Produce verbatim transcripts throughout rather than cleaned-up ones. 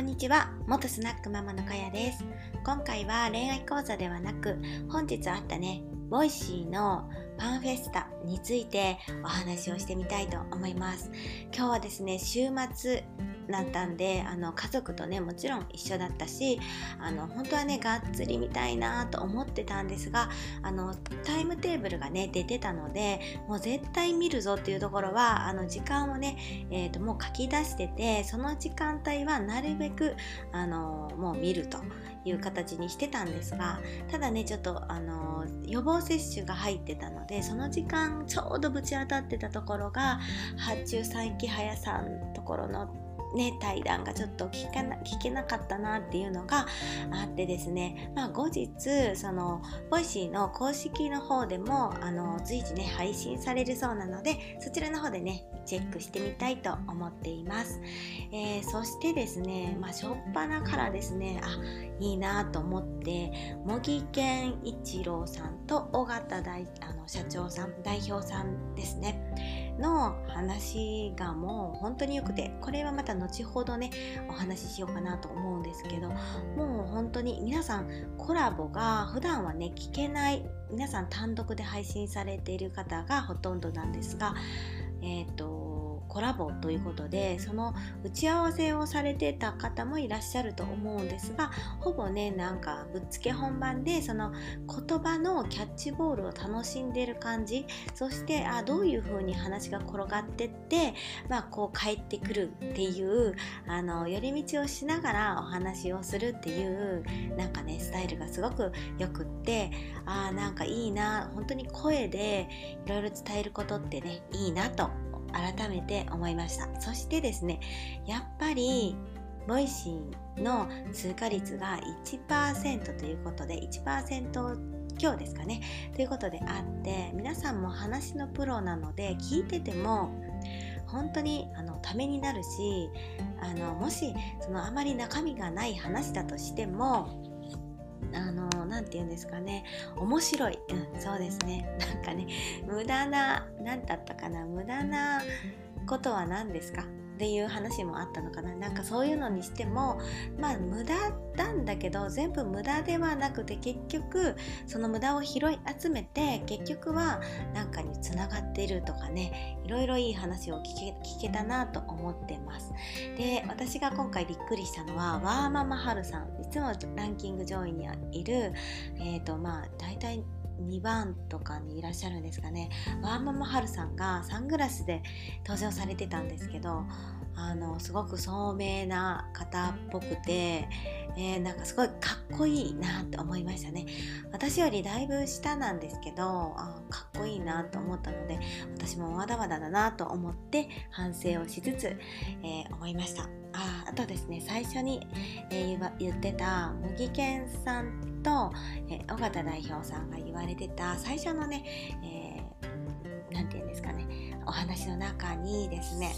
んにちは、元スナックママのかやです。今回は恋愛講座ではなく、本日あったね、ボイシーのファンフェスタについてお話をしてみたいと思います。今日はですね、週末だったんで、あの家族とね、もちろん一緒だったし、あの本当はね、がっつり見たいなと思ってたんですが、あのタイムテーブルがね、出てたので、もう絶対見るぞっていうところは、あの時間をね、えーと、もう書き出してて、その時間帯はなるべくあのもう見るという形にしてたんですが、ただね、ちょっとあの予防接種が入ってたので、その時間ちょうどぶち当たってたところが、発注佐伯早さんのところのね、対談がちょっと聞けな、聞けなかったなっていうのがあってですね、まあ、後日そのボイシーの公式の方でもあの随時ね配信されるそうなので、そちらの方でねチェックしてみたいと思っています、えー、そしてですね、まあ、しょっぱなからですね、あ、いいなと思って、茂木健一郎さんと尾形大あの社長さん代表さんですねの話がもう本当によくて、これはまた後ほどねお話ししようかなと思うんですけど、もう本当に皆さんコラボが普段はね聞けない、皆さん単独で配信されている方がほとんどなんですが、えっとコラボということで、その打ち合わせをされてた方もいらっしゃると思うんですが、ほぼね、なんかぶっつけ本番で、その言葉のキャッチボールを楽しんでる感じ、そしてあどういう風に話が転がってって、まあ、こう帰ってくるっていう、あの寄り道をしながらお話をするっていうなんかねスタイルがすごくよくって、あなんかいいな、本当に声でいろいろ伝えることってねいいなと改めて思いました。そしてですね、やっぱりボイシーの通過率が いちパーセント ということで いちパーセント今日ですかねということであって、皆さんも話のプロなので聞いてても本当にあのためになるし、あのもしそのあまり中身がない話だとしても、あのなんていうんですかね、面白い、うん、そうですね、なんかね無駄な、なんだったかな、無駄なことは何ですかっていう話もあったのかな、なんかそういうのにしても、まあ無駄なんだけど全部無駄ではなくて、結局その無駄を拾い集めて結局はなんかにつながっているとかね、いろいろいい話を聞け、聞けたなと思ってます。で、私が今回びっくりしたのはワーママハルさん、いつもランキング上位にいる、えーとまあ大体にばんとかにいらっしゃるんですかね、ワーママハルさんがサングラスで登場されてたんですけど、あのすごく聡明な方っぽくて、えー、なんかすごいかっこいいなって思いましたね。私よりだいぶ下なんですけど、あかっこいいなと思ったので、私もまだまだだなと思って反省をしつつ、えー、思いました。あ, あとですね、最初に、えー、言ってた茂木健さんと、えー、尾形代表さんが言われてた最初のね、えー、なんていうんですかね、お話の中にですね、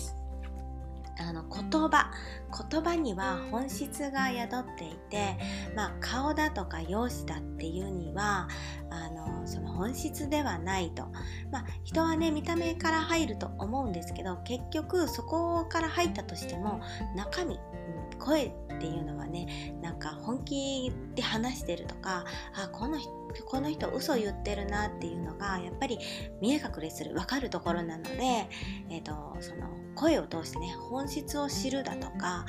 あの言葉言葉には本質が宿っていて、まあ、顔だとか容姿だっていうにはあのその本質ではないと、まあ、人はね見た目から入ると思うんですけど、結局そこから入ったとしても中身、声っていうのはね、なんか本気で話してるとか、あこの人この人嘘言ってるなっていうのがやっぱり見え隠れする分かるところなので、えーと、その声を通してね本質を知るだとか、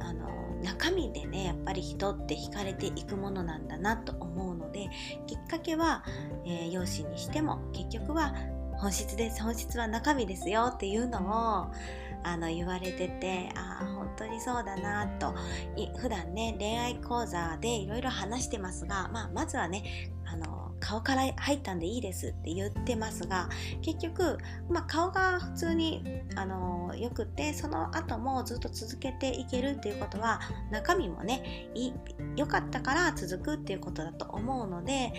あの中身でねやっぱり人って惹かれていくものなんだなと思うので、きっかけは、えー、容姿にしても結局は本質です、本質は中身ですよっていうのをあの言われてて、ああ本当にそうだなと、普段ね恋愛講座でいろいろ話してますが、まあ、まずはねあの顔から入ったんでいいですって言ってますが、結局、まあ、顔が普通にあのよくて、その後もずっと続けていけるっていうことは中身もね良かったから続くっていうことだと思うので、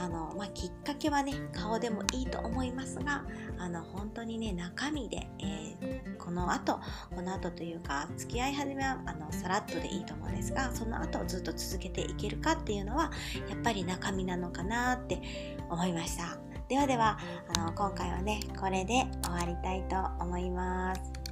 あの、まあ、きっかけはね顔でもいいと思いますが、あの本当にね中身で、えー、この後この後というか付き合い始めはあのさらっとでいいと思うんですが、その後ずっと続けていけるかっていうのはやっぱり中身なのかなって思いました。ではでは、あの今回はねこれで終わりたいと思います。